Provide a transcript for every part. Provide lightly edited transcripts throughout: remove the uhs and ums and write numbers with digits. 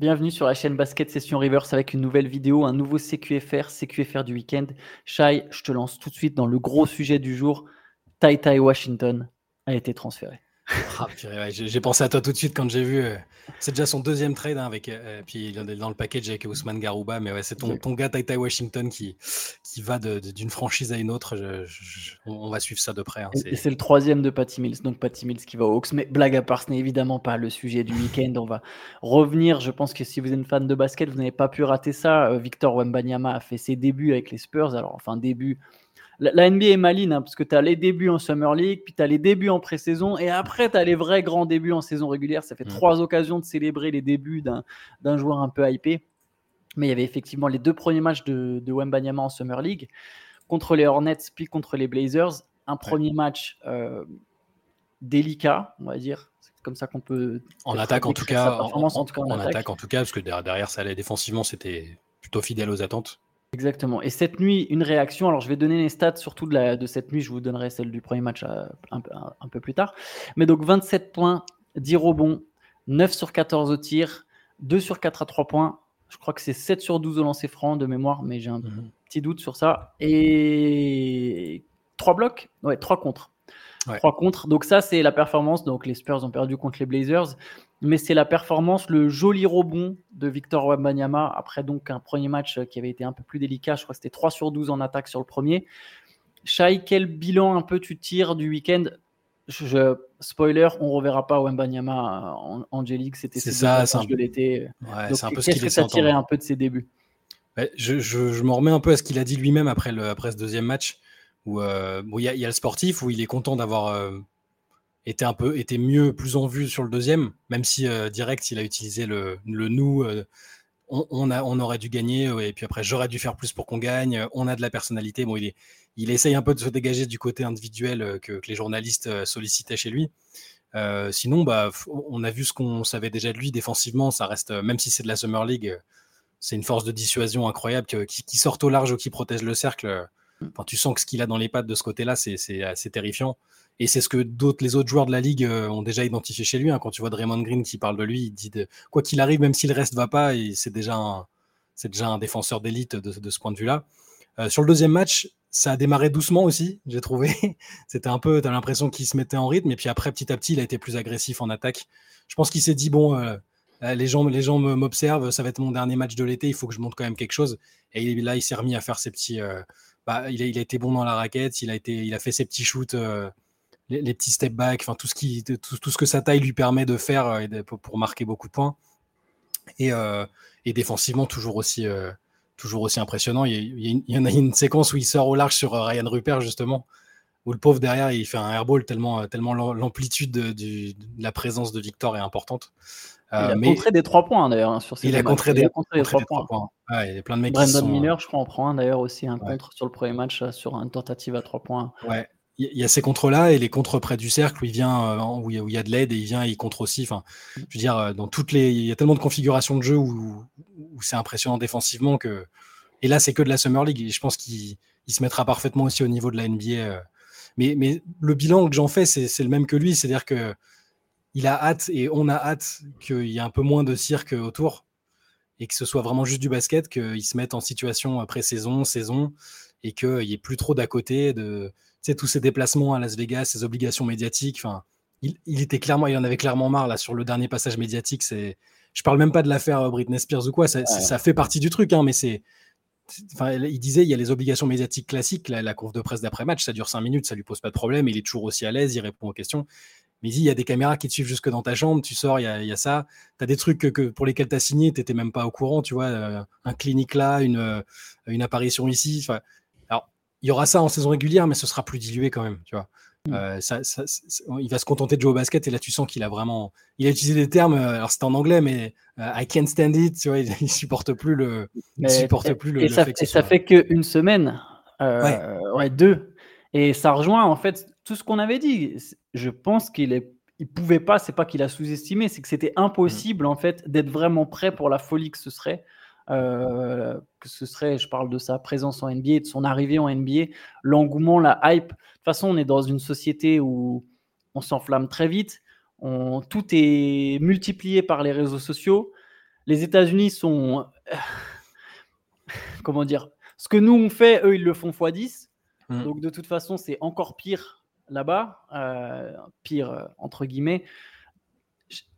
Bienvenue sur la chaîne Basket Session Reverse avec une nouvelle vidéo, un nouveau CQFR du week-end. Shai, je te lance tout de suite dans le gros sujet du jour. TyTy Washington a été transféré. Ah, purée, ouais, j'ai pensé à toi tout de suite quand j'ai vu. C'est déjà son deuxième trade hein, avec. Puis dans le package avec Ousmane Garouba, mais ouais, c'est ton gars TyTy Washington qui va d'une franchise à une autre. On va suivre ça de près. Hein, c'est le troisième de Patty Mills, donc Patty Mills qui va aux Hawks. Mais blague à part, ce n'est évidemment pas le sujet du week-end. On va revenir. Je pense que si vous êtes fan de basket, vous n'avez pas pu rater ça. Victor Wembanyama a fait ses débuts avec les Spurs. Alors enfin début. La NBA est maligne, hein, parce que tu as les débuts en Summer League, puis tu as les débuts en pré-saison, et après tu as les vrais grands débuts en saison régulière. Ça fait trois occasions de célébrer les débuts d'un joueur un peu hypé. Mais il y avait effectivement les deux premiers matchs de Wembanyama en Summer League, contre les Hornets, puis contre les Blazers. Un premier match délicat, on va dire. Comme ça qu'on peut... En attaque en tout cas. En attaque en tout cas, parce que derrière ça allait défensivement, c'était plutôt fidèle aux attentes. Exactement. Et cette nuit, une réaction. Alors, je vais donner les stats surtout de cette nuit. Je vous donnerai celle du premier match un peu plus tard. Mais donc, 27 points, 10 rebonds, 9 sur 14 au tir, 2 sur 4 à 3 points. Je crois que c'est 7 sur 12 au lancer franc de mémoire, mais j'ai un petit doute sur ça. Et 3 blocs, ouais, 3 contre. Ouais. 3 contre. Donc, ça, c'est la performance. Donc, les Spurs ont perdu contre les Blazers. Mais c'est la performance, le joli rebond de Victor Wembanyama après donc un premier match qui avait été un peu plus délicat. Je crois que c'était 3 sur 12 en attaque sur le premier. Shai, quel bilan un peu tu tires du week-end? Spoiler, on ne reverra pas Wembanyama en Angélique. C'était ses matchs de l'été. Ouais, donc, c'est un peu ce qu'il laissait entendre. Qu'est-ce que tu as tiré un peu de ses débuts? Je m'en remets un peu à ce qu'il a dit lui-même après ce deuxième match. Où il y a le sportif où il est content d'avoir... était mieux, plus en vue sur le deuxième, même si direct il a utilisé le nous, on aurait dû gagner, ouais, et puis après j'aurais dû faire plus pour qu'on gagne, on a de la personnalité. Bon, il essaye un peu de se dégager du côté individuel que les journalistes sollicitaient chez lui. Sinon, on a vu ce qu'on savait déjà de lui défensivement. Ça reste, même si c'est de la Summer League, c'est une force de dissuasion incroyable qui sort au large ou qui protège le cercle. Enfin, tu sens que ce qu'il a dans les pattes de ce côté-là, c'est assez terrifiant. Et c'est ce que les autres joueurs de la Ligue ont déjà identifié chez lui. Hein. Quand tu vois Draymond Green qui parle de lui, il dit quoi qu'il arrive, même si le reste ne va pas, c'est déjà un défenseur d'élite de ce point de vue-là. Sur le deuxième match, ça a démarré doucement aussi, j'ai trouvé. C'était un peu, tu as l'impression qu'il se mettait en rythme. Et puis après, petit à petit, il a été plus agressif en attaque. Je pense qu'il s'est dit, les gens m'observent, ça va être mon dernier match de l'été, il faut que je montre quand même quelque chose. Et là, il s'est remis à faire ses petits... il a été bon dans la raquette, il a fait ses petits shoots, les petits step back, enfin tout ce que sa taille lui permet de faire pour marquer beaucoup de points. Et défensivement toujours aussi impressionnant. Il y en a une séquence où il sort au large sur Ryan Rupert justement, où le pauvre derrière il fait un airball tellement l'amplitude de la présence de Victor est importante. Il a contré des 3 points d'ailleurs hein, sur ces matchs. Il a contré des 3 points. Ouais, il y a plein de mecs qui sont... Brandon Miller, je crois, en prend un d'ailleurs aussi, un contre sur le premier match, sur une tentative à 3 points. Ouais. Il y a ces contres-là et les contres près du cercle où il vient, où il y a de l'aide et il vient et il contre aussi. Enfin, je veux dire, dans toutes les... il y a tellement de configurations de jeu où c'est impressionnant défensivement que... Et là, c'est que de la Summer League. Et je pense qu'il se mettra parfaitement aussi au niveau de la NBA. Mais le bilan que j'en fais, c'est le même que lui. C'est-à-dire que il a hâte et on a hâte qu'il y ait un peu moins de cirque autour et que ce soit vraiment juste du basket, qu'ils se mettent en situation après saison et qu'il n'y ait plus trop d'à côté de, tu sais, tous ces déplacements à Las Vegas, ces obligations médiatiques. Enfin, il en avait clairement marre là sur le dernier passage médiatique. Je parle même pas de l'affaire Britney Spears ou quoi, ça fait partie du truc, hein, mais il disait il y a les obligations médiatiques classiques, la conf de presse d'après-match, ça dure 5 minutes, ça lui pose pas de problème, il est toujours aussi à l'aise, il répond aux questions. Mais il y a des caméras qui te suivent jusque dans ta chambre, tu sors, il y a ça. Tu as des trucs pour lesquels tu as signé, tu n'étais même pas au courant, tu vois, un clinique là, une apparition ici. Alors, il y aura ça en saison régulière, mais ce sera plus dilué quand même, tu vois. Il va se contenter de jouer au basket et là, tu sens qu'il a vraiment... Il a utilisé des termes, alors c'était en anglais, mais I can't stand it, tu vois, il ne supporte plus le... ça fait qu'une semaine, deux. Et ça rejoint en fait tout ce qu'on avait dit. Je pense qu'il pouvait pas, c'est pas qu'il a sous-estimé, c'est que c'était impossible en fait d'être vraiment prêt pour la folie que ce serait. Je parle de sa présence en NBA, de son arrivée en NBA, l'engouement, la hype. De toute façon, on est dans une société où on s'enflamme très vite, tout est multiplié par les réseaux sociaux. les États-Unis sont... Comment dire ? Ce que nous, on fait, eux, ils le font x10. Mmh. Donc, de toute façon, c'est encore pire là-bas. Pire, entre guillemets.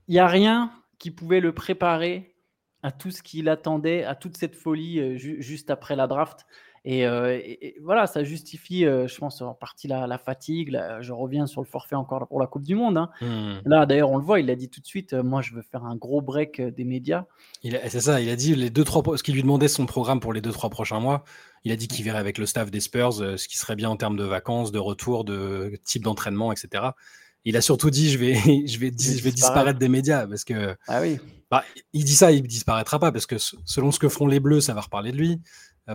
Il n'y a rien qui pouvait le préparer à tout ce qu'il attendait, à toute cette folie juste après la draft. Et voilà, ça justifie, je pense, en partie la fatigue. Je reviens sur le forfait encore pour la Coupe du Monde. Hein. Mmh. Là, d'ailleurs, on le voit, il a dit tout de suite, moi, je veux faire un gros break des médias. C'est ça, il a dit les 2-3, ce qu'il lui demandait son programme pour les 2-3 prochains mois. Il a dit qu'il verrait avec le staff des Spurs ce qui serait bien en termes de vacances, de retour, de type d'entraînement, etc. Il a surtout dit, je vais disparaître des médias parce que il dit ça, il disparaîtra pas parce que selon ce que feront les Bleus, ça va reparler de lui.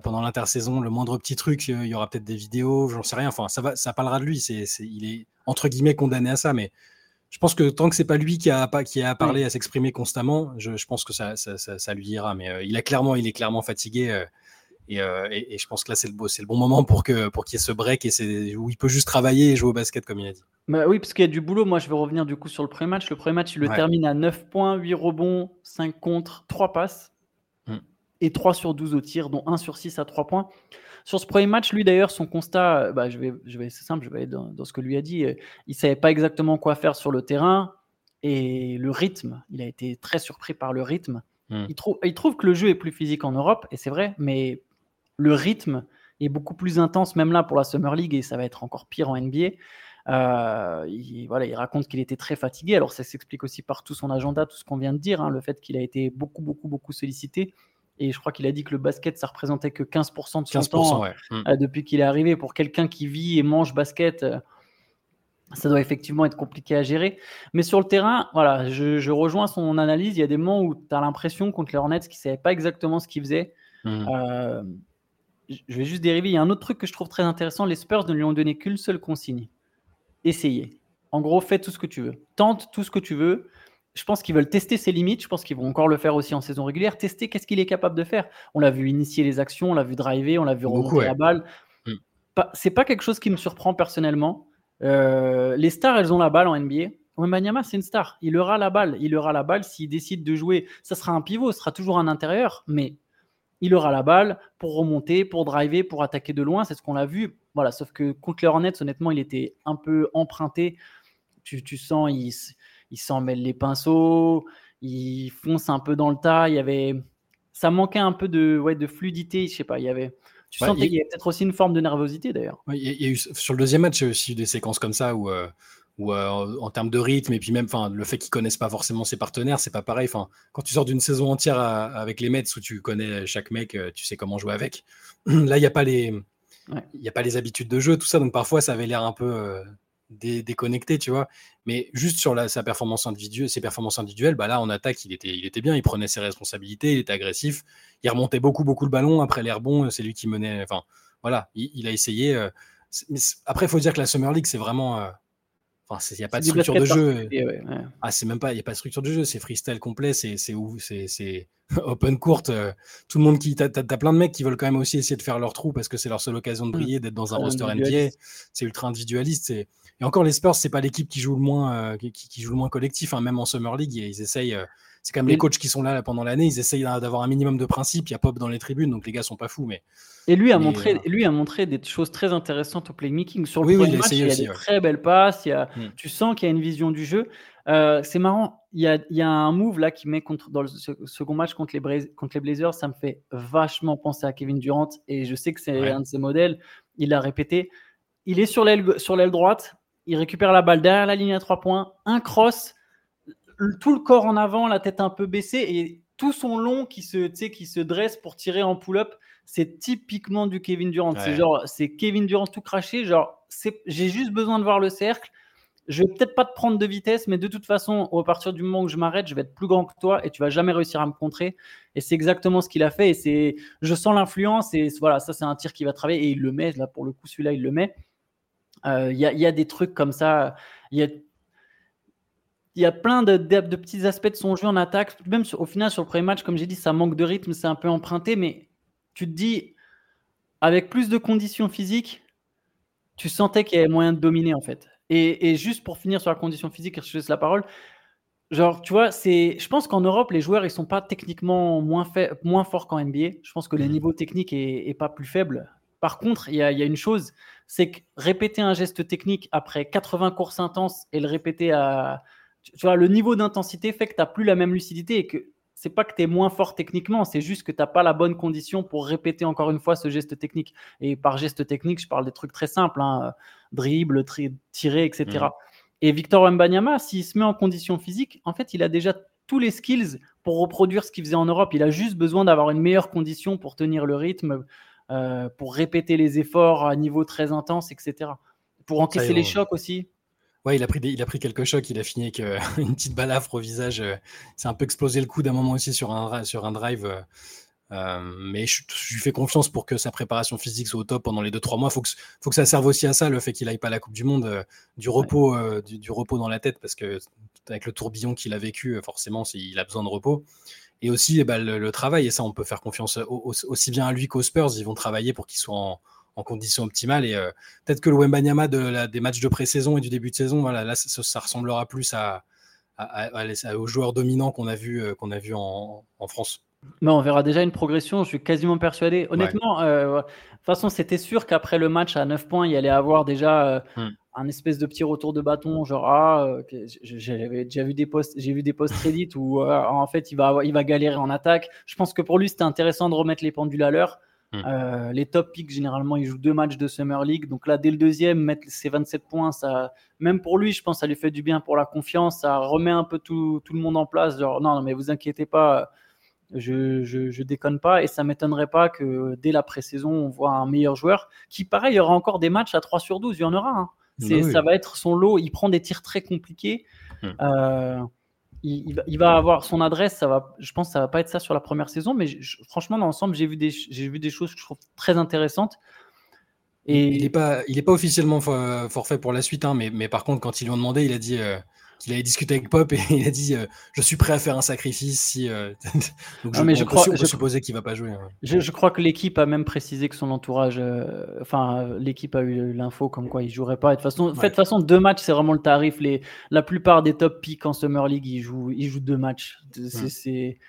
Pendant l'intersaison, le moindre petit truc, il y aura peut-être des vidéos, j'en sais rien. Enfin, ça parlera de lui. Il est entre guillemets condamné à ça, mais je pense que tant que c'est pas lui qui a à parler, à s'exprimer constamment, je pense que ça lui ira. Mais il est clairement fatigué. Et je pense que là, c'est le bon moment pour qu'il y ait ce break où il peut juste travailler et jouer au basket, comme il a dit. Bah oui, parce qu'il y a du boulot. Moi, je vais revenir du coup sur le premier match. Le premier match, il le termine à 9 points, 8 rebonds, 5 contre, 3 passes et 3 sur 12 au tir, dont 1 sur 6 à 3 points. Sur ce premier match, lui d'ailleurs, son constat, c'est simple, je vais aller dans ce que lui a dit. Il ne savait pas exactement quoi faire sur le terrain et le rythme. Il a été très surpris par le rythme. Il trouve que le jeu est plus physique en Europe, et c'est vrai, mais le rythme est beaucoup plus intense, même là pour la Summer League, et ça va être encore pire en NBA. Il raconte qu'il était très fatigué. Alors ça s'explique aussi par tout son agenda, tout ce qu'on vient de dire, hein, le fait qu'il a été beaucoup sollicité, et je crois qu'il a dit que le basket ça représentait que 15% de son temps depuis qu'il est arrivé. Pour quelqu'un qui vit et mange basket, ça doit effectivement être compliqué à gérer. Mais sur le terrain, voilà, je rejoins son analyse. Il y a des moments où tu as l'impression contre les Hornets qu'ils ne savaient pas exactement ce qu'ils faisaient. Je vais juste dériver. Il y a un autre truc que je trouve très intéressant. Les Spurs ne lui ont donné qu'une seule consigne. Essayez. En gros, fais tout ce que tu veux. Tente tout ce que tu veux. Je pense qu'ils veulent tester ses limites. Je pense qu'ils vont encore le faire aussi en saison régulière. Tester qu'est-ce qu'il est capable de faire. On l'a vu initier les actions, on l'a vu driver, on l'a vu remonter la balle. C'est pas quelque chose qui me surprend personnellement. Les stars, elles ont la balle en NBA. Wembanyama, c'est une star. Il aura la balle s'il décide de jouer. Ça sera un pivot, ce sera toujours un intérieur, mais... il aura la balle pour remonter, pour driver, pour attaquer de loin. C'est ce qu'on l'a vu. Voilà, sauf que contre les Hornets, honnêtement, il était un peu emprunté. Tu sens, il s'en mêle les pinceaux, il fonce un peu dans le tas. Ça manquait un peu de fluidité. Je sais pas, il y avait... Tu sentais qu'il y avait peut-être aussi une forme de nervosité, d'ailleurs. Ouais, il y a eu, sur le deuxième match, il y a aussi eu des séquences comme ça où en termes de rythme, et puis même le fait qu'ils ne connaissent pas forcément ses partenaires, c'est pas pareil. Quand tu sors d'une saison entière avec les Mets, où tu connais chaque mec, tu sais comment jouer avec. Là, il n'y a pas les habitudes de jeu, tout ça. Donc parfois, ça avait l'air un peu déconnecté, tu vois. Mais juste sur ses performances individuelles, bah là, en attaque, il était bien. Il prenait ses responsabilités, il était agressif. Il remontait beaucoup le ballon. Après les rebonds, c'est lui qui menait. Enfin, voilà, il a essayé. Après, il faut dire que la Summer League, c'est vraiment... il n'y a pas de structure de jeu. C'est même pas, il n'y a pas de structure de jeu, c'est freestyle complet, c'est open court. Tout le monde qui... T'as plein de mecs qui veulent quand même aussi essayer de faire leur trou parce que c'est leur seule occasion de briller, d'être dans un roster NBA. C'est ultra individualiste. Et encore, les Spurs, c'est pas l'équipe qui joue le moins, qui joue le moins collectif, hein. Même en Summer League, ils essayent. C'est quand même les coachs qui sont là pendant l'année, ils essayent d'avoir un minimum de principes. Il y a Pop dans les tribunes, donc les gars sont pas fous. Lui a montré des choses très intéressantes au playmaking. Sur le premier match, il y a des très belles passes. Tu sens qu'il y a une vision du jeu. C'est marrant, il y a un move là qui met dans le second match contre les Blazers. Ça me fait vachement penser à Kevin Durant, et je sais que c'est un de ses modèles. Il l'a répété. Il est sur l'aile droite, il récupère la balle derrière la ligne à 3 points, un cross, tout le corps en avant, la tête un peu baissée, et tout son long qui se dresse pour tirer en pull-up, c'est typiquement du Kevin Durant. Ouais. C'est Kevin Durant tout craché, j'ai juste besoin de voir le cercle. Je vais peut-être pas te prendre de vitesse, mais de toute façon, à partir du moment où je m'arrête, je vais être plus grand que toi et tu vas jamais réussir à me contrer. Et c'est exactement ce qu'il a fait. Et je sens l'influence, et voilà, ça c'est un tir qui va travailler, et il le met, là pour le coup, celui-là il le met. Il y a des trucs comme ça. Il y a plein de petits aspects de son jeu en attaque. Même au final, sur le premier match, comme j'ai dit, ça manque de rythme, c'est un peu emprunté, mais tu te dis, avec plus de conditions physiques, tu sentais qu'il y avait moyen de dominer en fait. Et juste pour finir sur la condition physique, je te laisse la parole. Genre, tu vois, c'est... je pense qu'en Europe, les joueurs, ils ne sont pas techniquement moins forts qu'en NBA. Je pense que le niveau technique n'est pas plus faible. Par contre, il y a une chose, c'est que répéter un geste technique après 80 courses intenses et le répéter à... Tu vois, le niveau d'intensité fait que tu n'as plus la même lucidité et que ce n'est pas que tu es moins fort techniquement, c'est juste que tu n'as pas la bonne condition pour répéter encore une fois ce geste technique. Et par geste technique, je parle des trucs très simples, hein, dribble, tirer, etc. Mmh. Et Victor Wembanyama, s'il se met en condition physique, en fait, il a déjà tous les skills pour reproduire ce qu'il faisait en Europe. Il a juste besoin d'avoir une meilleure condition pour tenir le rythme, pour répéter les efforts à niveau très intense, etc. Pour encaisser les chocs aussi. Ouais, il a pris quelques chocs, il a fini avec une petite balafre au visage. C'est un peu explosé le coude à un moment aussi sur un drive. Mais je lui fais confiance pour que sa préparation physique soit au top pendant les 2-3 mois. Faut que ça serve aussi à ça, le fait qu'il aille pas à la Coupe du Monde, du repos dans la tête, parce que avec le tourbillon qu'il a vécu, forcément, il a besoin de repos. Et aussi, le travail, et ça, on peut faire confiance aussi bien à lui qu'aux Spurs. Ils vont travailler pour qu'ils soient en conditions optimales. Et peut-être que le Wembanyama des matchs de pré-saison et du début de saison, voilà, là, ça ressemblera plus aux joueurs dominants qu'on a vu en France. Mais on verra déjà une progression, je suis quasiment persuadé. Honnêtement, de toute façon, c'était sûr qu'après le match à 9 points, il allait avoir déjà un espèce de petit retour de bâton. Genre, j'avais déjà vu j'ai vu des posts Reddit où en fait, il va galérer en attaque. Je pense que pour lui, c'était intéressant de remettre les pendules à l'heure. Les top picks, généralement, ils jouent 2 matchs de Summer League. Donc là, dès le deuxième, mettre ses 27 points, ça, même pour lui, je pense, ça lui fait du bien pour la confiance. Ça remet un peu tout le monde en place. Genre, non, mais vous inquiétez pas. Je déconne pas et ça m'étonnerait pas que dès la pré-saison on voit un meilleur joueur qui pareil il y aura encore des matchs à 3/12, il y en aura hein. Ça va être son lot, il prend des tirs très compliqués il va avoir son adresse, ça va, je pense que ça va pas être ça sur la première saison mais franchement dans l'ensemble j'ai vu des choses que je trouve très intéressantes. Et... Il n'est pas officiellement forfait pour la suite hein, mais par contre quand ils lui ont demandé il a dit qu'il avait discuté avec Pop et il a dit je suis prêt à faire un sacrifice si donc je supposais qu'il va pas jouer. Hein. Je crois que l'équipe a même précisé que son entourage l'équipe a eu l'info comme quoi il jouerait pas et de toute façon de 2 matchs c'est vraiment le tarif, la plupart des top picks en Summer League ils jouent 2 matchs. C'est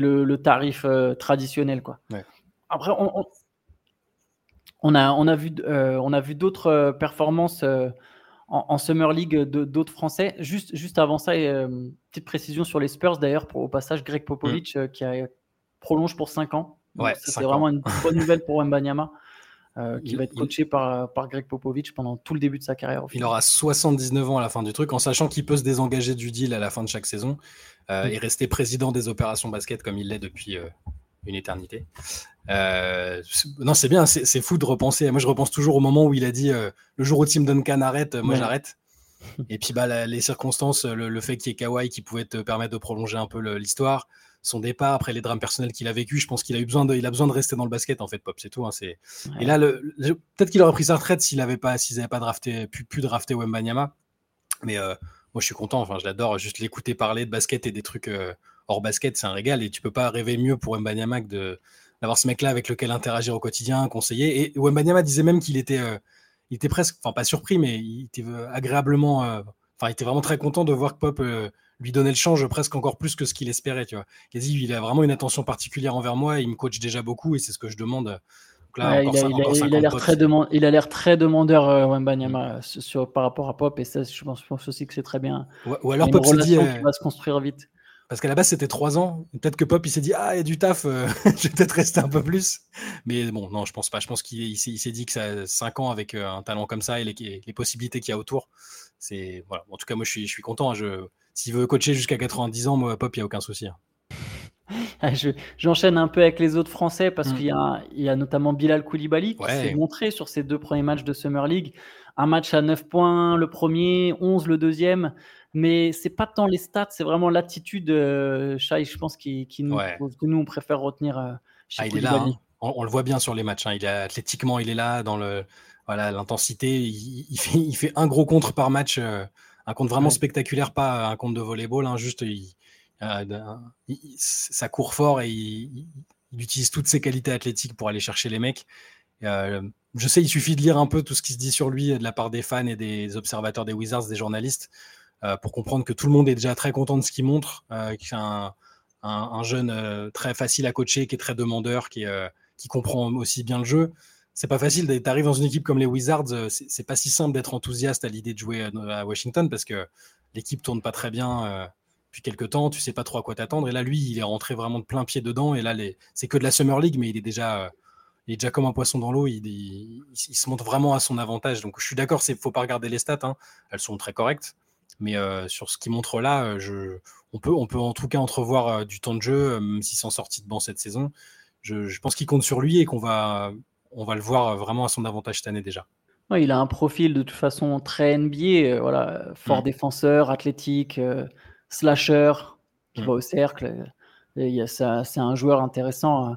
le tarif traditionnel quoi. Ouais. Après on a vu d'autres performances en Summer League d'autres Français. Juste avant ça, petite précision sur les Spurs d'ailleurs, au passage, Greg Popovich qui prolonge pour 5 ans. Donc, ouais, ça, c'est vraiment une bonne nouvelle pour Wembanyama qui va être coaché par Greg Popovich pendant tout le début de sa carrière. Il aura 79 ans à la fin du truc, en sachant qu'il peut se désengager du deal à la fin de chaque saison et rester président des opérations basket comme il l'est depuis... une éternité. Non, c'est bien, c'est fou de repenser. Moi, je repense toujours au moment où il a dit le jour où Tim Duncan arrête, moi j'arrête. Et puis, les circonstances, le fait qu'il y ait Kawhi qui pouvait te permettre de prolonger un peu l'histoire, son départ, après les drames personnels qu'il a vécu, je pense qu'il a eu besoin de rester dans le basket en fait, Pop, c'est tout. Hein, Et là, peut-être qu'il aurait pris sa retraite s'ils n'avaient pas pu drafter Wembanyama. Mais moi, je suis content. Enfin, je l'adore. Juste l'écouter parler de basket et des trucs. Hors basket, c'est un régal et tu peux pas rêver mieux pour Wembanyama que d'avoir ce mec-là avec lequel interagir au quotidien, conseiller. Et Wembanyama disait même qu'il était, presque, enfin pas surpris, mais il était agréablement, il était vraiment très content de voir que Pop lui donnait le change presque encore plus que ce qu'il espérait. Tu vois, il a dit il a vraiment une attention particulière envers moi, il me coach déjà beaucoup et c'est ce que je demande. Donc là, il a l'air très demandeur Wembanyama par rapport à Pop et ça, je pense aussi que c'est très bien. Ou alors Pop se dit qu'il va se construire vite. Parce qu'à la base, c'était 3 ans. Peut-être que Pop, il s'est dit « Ah, il y a du taf, je vais peut-être rester un peu plus. » Mais bon, non, je pense pas. Je pense qu'il s'est dit que ça 5 ans avec un talent comme ça et les possibilités qu'il y a autour. C'est, voilà. En tout cas, moi, je suis content. Hein. S'il veut coacher jusqu'à 90 ans, moi, Pop, il n'y a aucun souci. Hein. J'enchaîne un peu avec les autres Français parce qu'il y a notamment Bilal Coulibaly qui s'est montré sur ses 2 premiers matchs de Summer League. Un match à 9 points, le premier, 11 le deuxième. Mais c'est pas tant les stats, c'est vraiment l'attitude, Shai, je pense, que nous, on préfère retenir chez Coulibaly. Il est là, hein. On le voit bien sur les matchs. Hein. Athlétiquement, il est là, dans l'intensité. Il fait un gros contre par match, un contre vraiment spectaculaire, pas un contre de volleyball. Hein. Juste, ça court fort et il utilise toutes ses qualités athlétiques pour aller chercher les mecs. Je sais, il suffit de lire un peu tout ce qui se dit sur lui de la part des fans et des observateurs des Wizards, des journalistes. pour comprendre que tout le monde est déjà très content de ce qu'il montre, qu'il est un jeune très facile à coacher, qui est très demandeur, qui comprend aussi bien le jeu. C'est pas facile, tu arrives dans une équipe comme les Wizards, c'est pas si simple d'être enthousiaste à l'idée de jouer à Washington, parce que l'équipe tourne pas très bien depuis quelques temps, tu sais pas trop à quoi t'attendre, et là lui il est rentré vraiment de plein pied dedans, et là c'est que de la Summer League, mais il est déjà comme un poisson dans l'eau, il se montre vraiment à son avantage. Donc je suis d'accord, faut pas regarder les stats, hein, elles sont très correctes, mais sur ce qu'il montre là, on peut en tout cas entrevoir du temps de jeu, même s'il s'en sortit de banc cette saison. Je pense qu'il compte sur lui et qu'on va... On va le voir vraiment à son avantage cette année déjà. Ouais, il a un profil de toute façon très NBA, voilà, fort défenseur, athlétique, slasher, qui va au cercle. C'est un joueur intéressant.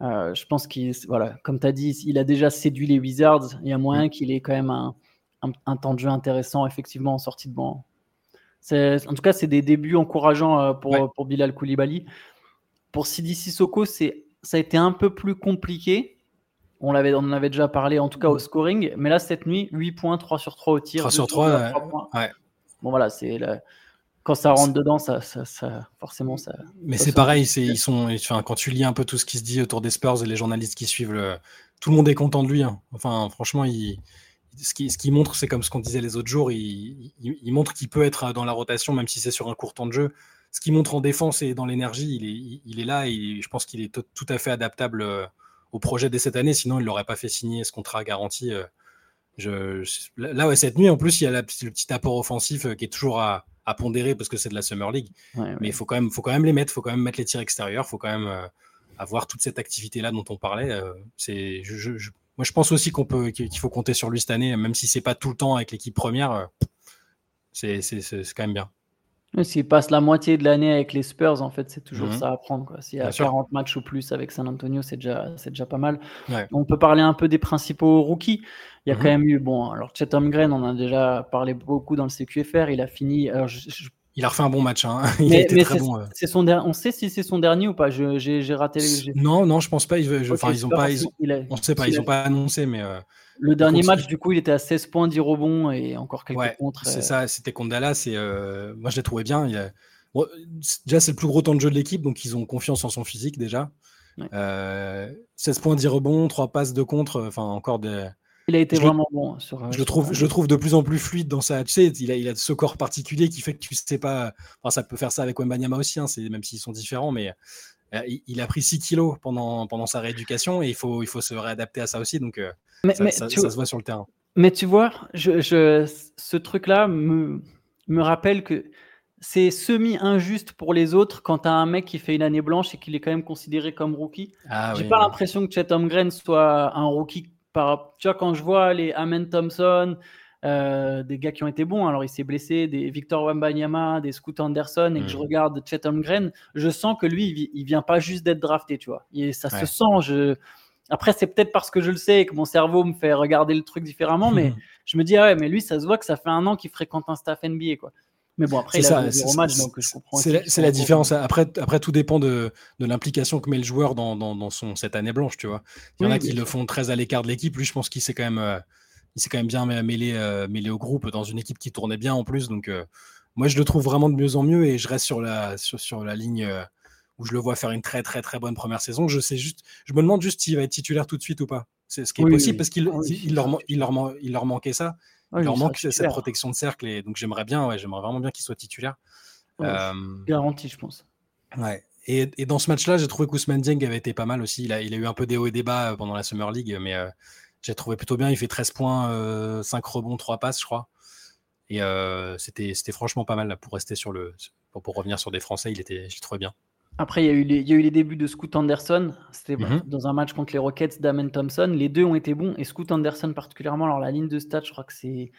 Je pense qu'il, voilà, comme tu as dit, il a déjà séduit les Wizards. Il y a moyen qu'il ait quand même un temps de jeu intéressant, effectivement, en sortie de banc. En tout cas, c'est des débuts encourageants pour Bilal Coulibaly. Pour Sidi Sissoko, ça a été un peu plus compliqué. On en avait déjà parlé, en tout cas au scoring. Mais là, cette nuit, 8 points, 3 sur 3 au tir. 3 sur 3, 3 points. Ouais. Bon, voilà, quand ça rentre dedans, ça forcément, ça... Mais ça, c'est pareil, quand tu lis un peu tout ce qui se dit autour des Spurs et les journalistes qui suivent, tout le monde est content de lui. Hein. Enfin, franchement, ce qu'il montre, c'est comme ce qu'on disait les autres jours. Il montre qu'il peut être dans la rotation, même si c'est sur un court temps de jeu. Ce qu'il montre en défense et dans l'énergie, il est là, et je pense qu'il est tout à fait adaptable au projet dès cette année, sinon il l'aurait pas fait signer ce contrat garanti. Cette nuit en plus il y a le petit apport offensif qui est toujours à pondérer parce que c'est de la Summer League. Ouais. Mais il faut quand même les mettre, il faut quand même mettre les tirs extérieurs, il faut quand même avoir toute cette activité là dont on parlait. Moi je pense aussi qu'il faut compter sur lui cette année, même si c'est pas tout le temps avec l'équipe première. C'est quand même bien. S'il passe la moitié de l'année avec les Spurs, en fait, c'est toujours ça à prendre, quoi. S'il y a 40 matchs ou plus avec San Antonio, c'est déjà pas mal. Ouais. On peut parler un peu des principaux rookies. Il y a quand même eu, Chet Holmgren, on en a déjà parlé beaucoup dans le CQFR. Il a fini. Alors il a refait un bon match. Hein. Il a été très bon. On sait si c'est son dernier ou pas. J'ai raté. Non, je pense pas. On ne sait pas. Ils n'ont pas annoncé, mais. Le dernier match, du coup, il était à 16 points, 10 rebonds et encore quelques contres. C'est ça, c'était contre Dallas. Moi, je l'ai trouvé bien. Déjà, c'est le plus gros temps de jeu de l'équipe, donc ils ont confiance en son physique déjà. Ouais. 16 points, 10 rebonds, 3 passes, 2 contres. Enfin, encore des. Il a été vraiment bon. Je le trouve de plus en plus fluide dans sa HC. Il a ce corps particulier qui fait que tu sais pas. Enfin, ça peut faire ça avec Wembanyama aussi, hein, même s'ils sont différents, mais. Il a pris 6 kilos pendant sa rééducation et il faut se réadapter à ça aussi, donc ça se voit sur le terrain. Mais tu vois, ce truc-là me rappelle que c'est semi-injuste pour les autres quand tu as un mec qui fait une année blanche et qu'il est quand même considéré comme rookie. J'ai pas l'impression que Chet Holmgren soit un rookie. Tu vois, quand je vois les Amen Thompson, des gars qui ont été bons, alors il s'est blessé, des Victor Wembanyama, des Scoot Anderson, et que je regarde Chet Holmgren, je sens que lui il vient pas juste d'être drafté, tu vois, et ça se sent. Après c'est peut-être parce que je le sais et que mon cerveau me fait regarder le truc différemment, mais je me dis mais lui ça se voit que ça fait un an qu'il fréquente un staff NBA, quoi. Mais bon, après, c'est la différence. Après, tout dépend de l'implication que met le joueur dans cette année blanche, tu vois. Il y en a qui le font très à l'écart de l'équipe. Lui, je pense qu'il s'est quand même bien mêlé au groupe dans une équipe qui tournait bien en plus. Donc, moi, je le trouve vraiment de mieux en mieux et je reste sur la ligne où je le vois faire une très, très, très bonne première saison. Je me demande juste s'il va être titulaire tout de suite ou pas. C'est ce qui est possible parce qu'il leur manquait ça. Il leur manque cette protection de cercle. Et donc, j'aimerais vraiment bien qu'il soit titulaire. Garanti, je pense. Ouais. Et dans ce match-là, j'ai trouvé qu'Ousmane Dieng avait été pas mal aussi. Il a eu un peu des hauts et des bas pendant la Summer League, mais... j'ai trouvé plutôt bien, il fait 13 points, 5 rebonds, 3 passes, je crois. Et c'était franchement pas mal là, pour rester pour revenir sur des Français, j'ai trouvé bien. Après, il y a eu les débuts de Scoot Anderson, c'était dans un match contre les Rockets d'Amen Thompson. Les deux ont été bons, et Scoot Anderson particulièrement. Alors la ligne de stats, je crois que c'est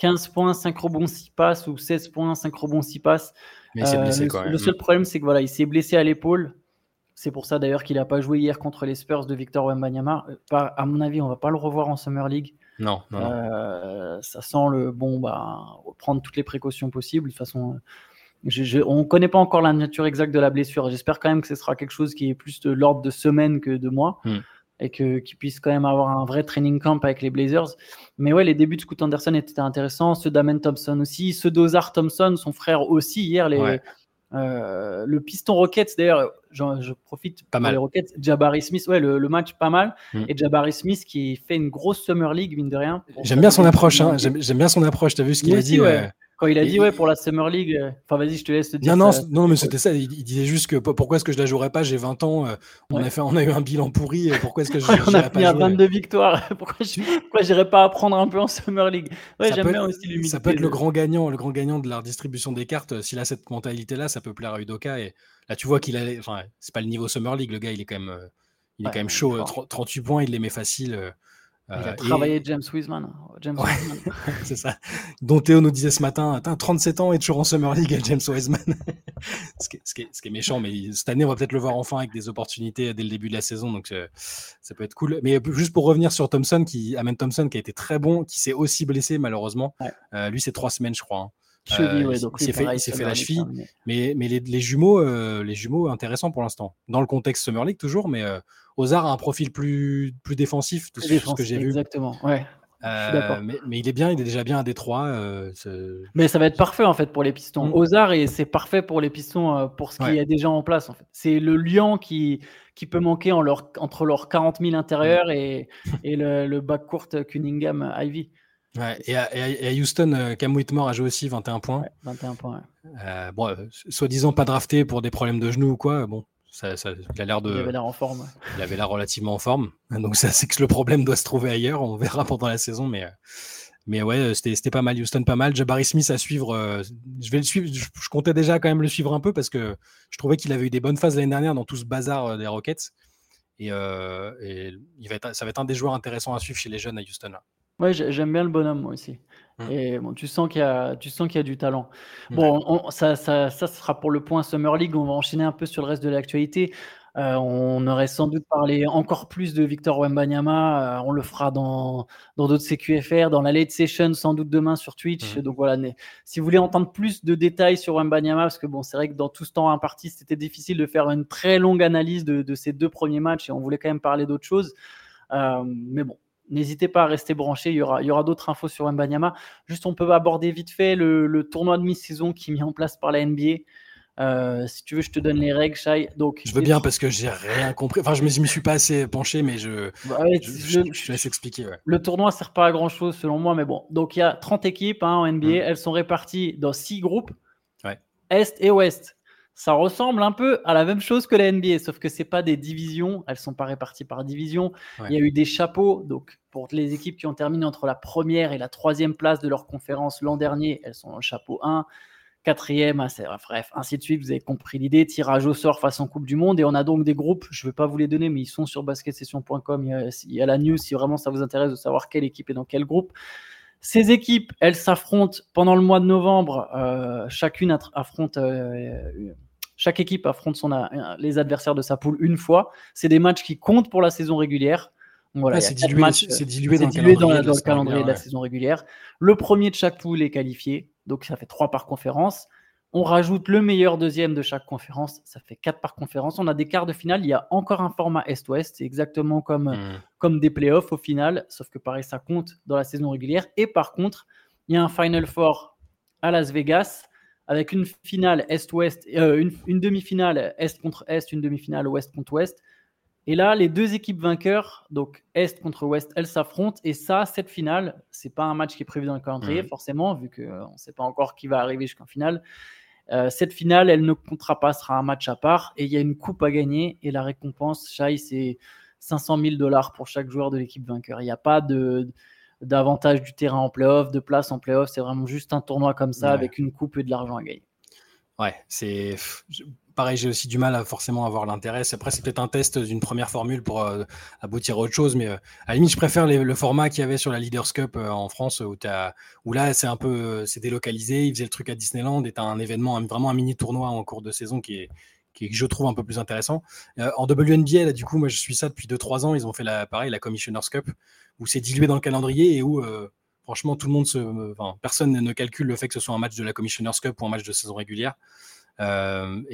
15 points, 5 rebonds, 6 passes, ou 16 points, 5 rebonds, 6 passes. Mais il s'est blessé quand même. Le seul problème, c'est que il s'est blessé à l'épaule. C'est pour ça d'ailleurs qu'il n'a pas joué hier contre les Spurs de Victor Wembanyama. À mon avis, on ne va pas le revoir en Summer League. Non. Ça sent le prendre toutes les précautions possibles. De toute façon, on ne connaît pas encore la nature exacte de la blessure. J'espère quand même que ce sera quelque chose qui est plus de l'ordre de semaines que de mois. et qu'ils puissent quand même avoir un vrai training camp avec les Blazers. Mais ouais, les débuts de Scoot Anderson étaient intéressants, ceux d'Amen Thompson aussi, ceux d'Ozar Thompson, son frère aussi, hier, le piston Rockets, d'ailleurs, je profite pas mal. Les Rockets, Jabari Smith, ouais, le match pas mal, et Jabari Smith qui fait une grosse Summer League, mine de rien. J'aime bien son approche, hein. J'aime bien son approche, t'as vu ce qu'il a dit ouais. Quand il a dit, ouais, pour la Summer League, enfin, vas-y, je te laisse te dire. Non, mais c'était ça. Il disait juste que pourquoi est-ce que je la jouerais pas? J'ai 20 ans, on a eu un bilan pourri. Pourquoi est-ce que je n'irais pas jouer? On a fini à 22 victoires. Pourquoi j'irais pas apprendre un peu en Summer League? Ouais, j'aime bien aussi l'humilité. Ça peut être le grand gagnant de la redistribution des cartes. S'il a cette mentalité-là, ça peut plaire à Udoka. Et là, tu vois qu'il a, enfin, c'est pas le niveau Summer League. Le gars, il est quand même chaud. 38 points, il les met faciles. Il a travaillé James Wiseman. C'est ça. Dont Théo nous disait ce matin, 37 ans et toujours en Summer League à James Wiseman. ce qui est méchant, mais cette année, on va peut-être le voir enfin avec des opportunités dès le début de la saison, donc ça peut être cool. Mais juste pour revenir sur Amen Thompson, qui a été très bon, qui s'est aussi blessé malheureusement. Ouais. Lui, c'est 3 semaines, je crois. Hein. Cheville, ouais, donc il s'est fait la cheville. Mais les jumeaux, intéressants pour l'instant. Dans le contexte Summer League toujours, mais Ozar a un profil plus défensif, tout ce que j'ai vu. Exactement, ouais. Mais il est déjà bien à Détroit. Mais ça va être parfait en fait pour les Pistons. Ozar, et c'est parfait pour les Pistons pour ce qu'il y a déjà en place. En fait. C'est le liant qui peut manquer entre leurs 40 000 intérieurs et le backcourt Cunningham-Ivy. Ouais, et à Houston, Cam Whitmore a joué aussi 21 points. Ouais, 21 points. Ouais. Bon, soi-disant pas drafté pour des problèmes de genoux ou quoi. Bon, il a l'air de. Il avait l'air en forme. Il avait l'air relativement en forme. Donc ça, c'est que le problème doit se trouver ailleurs. On verra pendant la saison, mais ouais, c'était pas mal. Houston, pas mal. Jabari Smith à suivre. Je vais le suivre. Je comptais déjà quand même le suivre un peu parce que je trouvais qu'il avait eu des bonnes phases l'année dernière dans tout ce bazar des Rockets. Et ça va être un des joueurs intéressants à suivre chez les jeunes à Houston là. Ouais, j'aime bien le bonhomme moi aussi. Et bon, tu sens qu'il y a du talent. Bon, ça sera pour le point Summer League. On va enchaîner un peu sur le reste de l'actualité. On aurait sans doute parlé encore plus de Victor Wembanyama. On le fera dans d'autres CQFR, dans la late session, sans doute demain sur Twitch. Donc voilà, si vous voulez entendre plus de détails sur Wembanyama, parce que bon, c'est vrai que dans tout ce temps imparti, c'était difficile de faire une très longue analyse de ces deux premiers matchs et on voulait quand même parler d'autres choses. Mais bon. N'hésitez pas à rester branchés, il y aura d'autres infos sur Wembanyama. Juste, on peut aborder vite fait le tournoi de mi-saison qui est mis en place par la NBA. Si tu veux, je te donne les règles, Shai. Donc, je veux bien parce que j'ai rien compris. Enfin, je ne me suis pas assez penché, mais je te laisse expliquer. Ouais. Le tournoi ne sert pas à grand-chose selon moi, mais bon. Donc, il y a 30 équipes en NBA. Elles sont réparties dans 6 groupes, Est et Ouest. Ça ressemble un peu à la même chose que la NBA, sauf que ce n'est pas des divisions. Elles ne sont pas réparties par division. Ouais. Il y a eu des chapeaux. Donc, pour les équipes qui ont terminé entre la première et la troisième place de leur conférence l'an dernier, elles sont dans le chapeau 1, quatrième, bref, ainsi de suite. Vous avez compris l'idée. Tirage au sort façon Coupe du Monde. Et on a donc des groupes. Je ne vais pas vous les donner, mais ils sont sur basketsession.com. Il y a la news si vraiment ça vous intéresse de savoir quelle équipe est dans quel groupe. Ces équipes, elles s'affrontent pendant le mois de novembre. Chaque équipe affronte les adversaires de sa poule une fois. C'est des matchs qui comptent pour la saison régulière. Voilà, c'est dilué dans le calendrier de la saison régulière. Le premier de chaque poule est qualifié. Donc, ça fait 3 par conférence. On rajoute le meilleur deuxième de chaque conférence. Ça fait 4 par conférence. On a des quarts de finale. Il y a encore un format Est-Ouest. C'est exactement comme des playoffs au final. Sauf que pareil, ça compte dans la saison régulière. Et par contre, il y a un Final Four à Las Vegas. Avec une finale Est-Ouest, une demi-finale Est contre Est, une demi-finale Ouest contre Ouest. Et là, les deux équipes vainqueurs, donc Est contre Ouest, elles s'affrontent. Et ça, cette finale, c'est pas un match qui est prévu dans le calendrier, forcément, vu qu'on ne sait pas encore qui va arriver jusqu'en finale. Cette finale, elle ne comptera pas, sera un match à part. Et il y a une coupe à gagner. Et la récompense, Shai, c'est $500,000 pour chaque joueur de l'équipe vainqueur. Il n'y a pas d'avantage du terrain en play-off, de place en play-off, c'est vraiment juste un tournoi comme ça avec une coupe et de l'argent à gagner. Ouais, c'est pareil, j'ai aussi du mal à forcément avoir l'intérêt. Après, c'est peut-être un test d'une première formule pour aboutir à autre chose, mais à la limite, je préfère le format qu'il y avait sur la Leaders' Cup en France où là, c'est un peu c'est délocalisé, ils faisaient le truc à Disneyland et tu as un événement, vraiment un mini-tournoi en cours de saison qui je trouve un peu plus intéressant. En WNBA, là, du coup, moi, je suis ça depuis 2-3 ans. Ils ont fait la Commissioners' Cup, où c'est dilué dans le calendrier et où, franchement, tout le monde personne ne calcule le fait que ce soit un match de la Commissioners' Cup ou un match de saison régulière. Et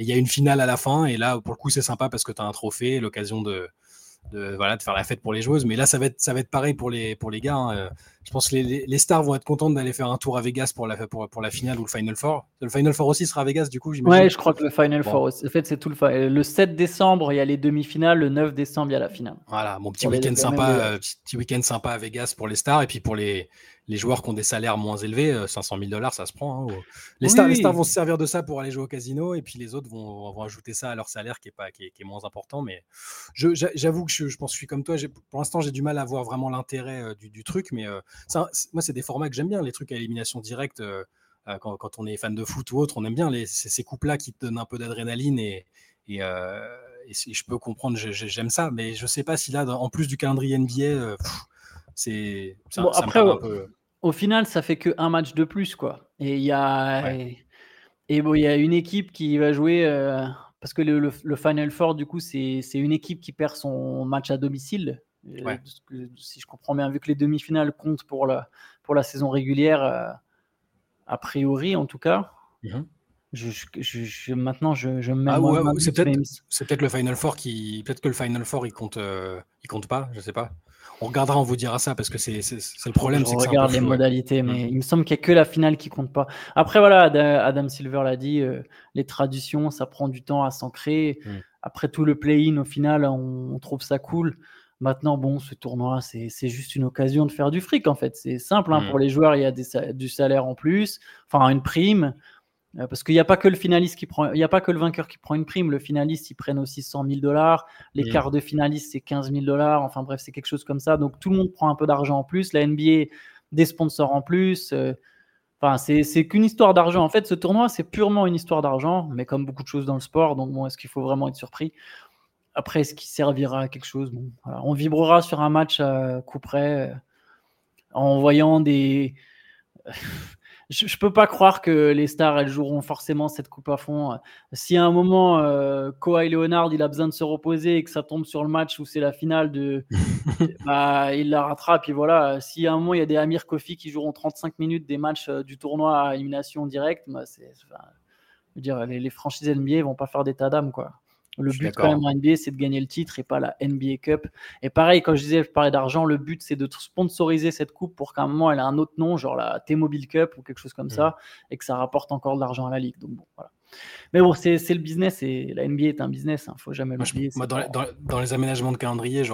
il y a une finale à la fin. Et là, pour le coup, c'est sympa parce que tu as un trophée, l'occasion de faire la fête pour les joueuses. Mais là, ça va être pareil pour les gars. Hein. Je pense que les stars vont être contentes d'aller faire un tour à Vegas pour la finale ou le Final Four. Le Final Four aussi sera à Vegas, du coup, j'imagine. Ouais, je crois que le Final Four aussi. En fait, c'est tout le 7 décembre, il y a les demi-finales. Le 9 décembre, il y a la finale. Voilà, mon petit week-end sympa à Vegas pour les stars. Et puis pour les joueurs qui ont des salaires moins élevés, $500,000, ça se prend. Hein. Les stars vont se servir de ça pour aller jouer au casino. Et puis les autres vont ajouter ça à leur salaire qui est moins important. Mais j'avoue que je pense que je suis comme toi. Pour l'instant, j'ai du mal à voir vraiment l'intérêt du truc. Mais moi, c'est des formats que j'aime bien, les trucs à élimination directe. Quand on est fan de foot ou autre, on aime bien ces coupes-là qui te donnent un peu d'adrénaline. Et je peux comprendre, j'aime ça. Mais je ne sais pas si là, en plus du calendrier NBA, au final, ça fait que un match de plus, quoi. Et il y a il y a une équipe qui va jouer parce que le Final Four, du coup, c'est une équipe qui perd son match à domicile. Ouais. Si je comprends bien, vu que les demi-finales comptent pour la saison régulière, a priori, en tout cas. Mm-hmm. Maintenant, je me mets. Ah ouais, c'est peut-être le Final Four il compte. Il compte pas, je sais pas. On regardera, on vous dira ça parce que c'est le problème. Je regarde les modalités, mais il me semble qu'il n'y a que la finale qui compte pas. Après, voilà, Adam Silver l'a dit, les traditions, ça prend du temps à s'ancrer. Mm. Après tout le play-in, au final, on trouve ça cool. Maintenant, bon, ce tournoi, c'est juste une occasion de faire du fric, en fait. C'est simple, hein, pour les joueurs, il y a du salaire en plus, enfin une prime. Parce qu'il n'y a pas que le finaliste il n'y a pas que le vainqueur qui prend une prime. Le finaliste, ils prennent aussi $100,000. Les quarts de finaliste, c'est $15,000. Enfin bref, c'est quelque chose comme ça. Donc tout le monde prend un peu d'argent en plus. La NBA, des sponsors en plus. Enfin, c'est qu'une histoire d'argent. En fait, ce tournoi, c'est purement une histoire d'argent, mais comme beaucoup de choses dans le sport. Donc bon, est-ce qu'il faut vraiment être surpris? Après, est-ce qu'il servira à quelque chose? Bon, voilà. On vibrera sur un match à coup près en voyant des... Je peux pas croire que les stars, elles joueront forcément cette coupe à fond. Si à un moment, Kawhi Leonard, il a besoin de se reposer et que ça tombe sur le match où c'est la finale, il la rattrape. Et voilà. Si à un moment, il y a des Amir Kofi qui joueront 35 minutes des matchs du tournoi à élimination directe, je veux dire, les franchises NBA vont pas faire d'état d'âme, quoi. Le but quand même en NBA, c'est de gagner le titre et pas la NBA Cup. Et pareil, quand je parlais d'argent, le but, c'est de sponsoriser cette coupe pour qu'à un moment, elle ait un autre nom, genre la T-Mobile Cup ou quelque chose comme ça, et que ça rapporte encore de l'argent à la Ligue. Donc bon, voilà. Mais bon, c'est le business, et la NBA est un business, hein, faut jamais l'oublier. Moi, dans les aménagements de calendrier, je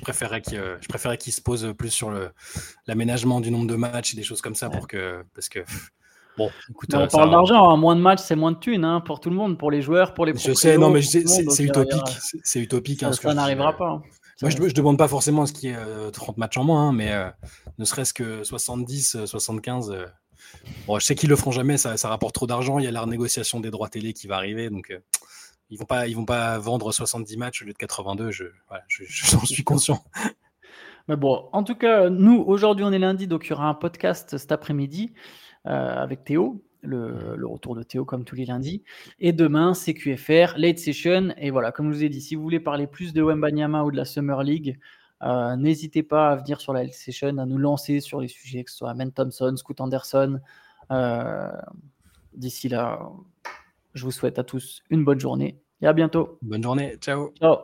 préférais qu'ils se posent plus sur l'aménagement du nombre de matchs et des choses comme ça, parce que... Bon, écoute, on parle d'argent, hein. Moins de matchs, c'est moins de thunes, hein, pour tout le monde, pour les joueurs, pour les propriétaires. Je sais, non, mais c'est utopique. C'est utopique. Ça n'arrivera pas. Hein. Moi, je ne demande pas forcément ce qui est 30 matchs en moins, hein, mais ne serait-ce que 70, 75. Bon, je sais qu'ils ne le feront jamais, ça rapporte trop d'argent. Il y a la renégociation des droits télé qui va arriver, donc ils ne vont pas vendre 70 matchs au lieu de 82. J'en suis conscient. Mais bon, en tout cas, nous, aujourd'hui, on est lundi, donc il y aura un podcast cet après-midi. Avec Théo, le retour de Théo comme tous les lundis. Et demain, CQFR, late session. Et voilà, comme je vous ai dit, si vous voulez parler plus de Wembanyama ou de la Summer League, n'hésitez pas à venir sur la late session, à nous lancer sur les sujets, que ce soit Amen Thompson, Scoot Anderson. D'ici là, je vous souhaite à tous une bonne journée et à bientôt. Bonne journée, ciao. Ciao.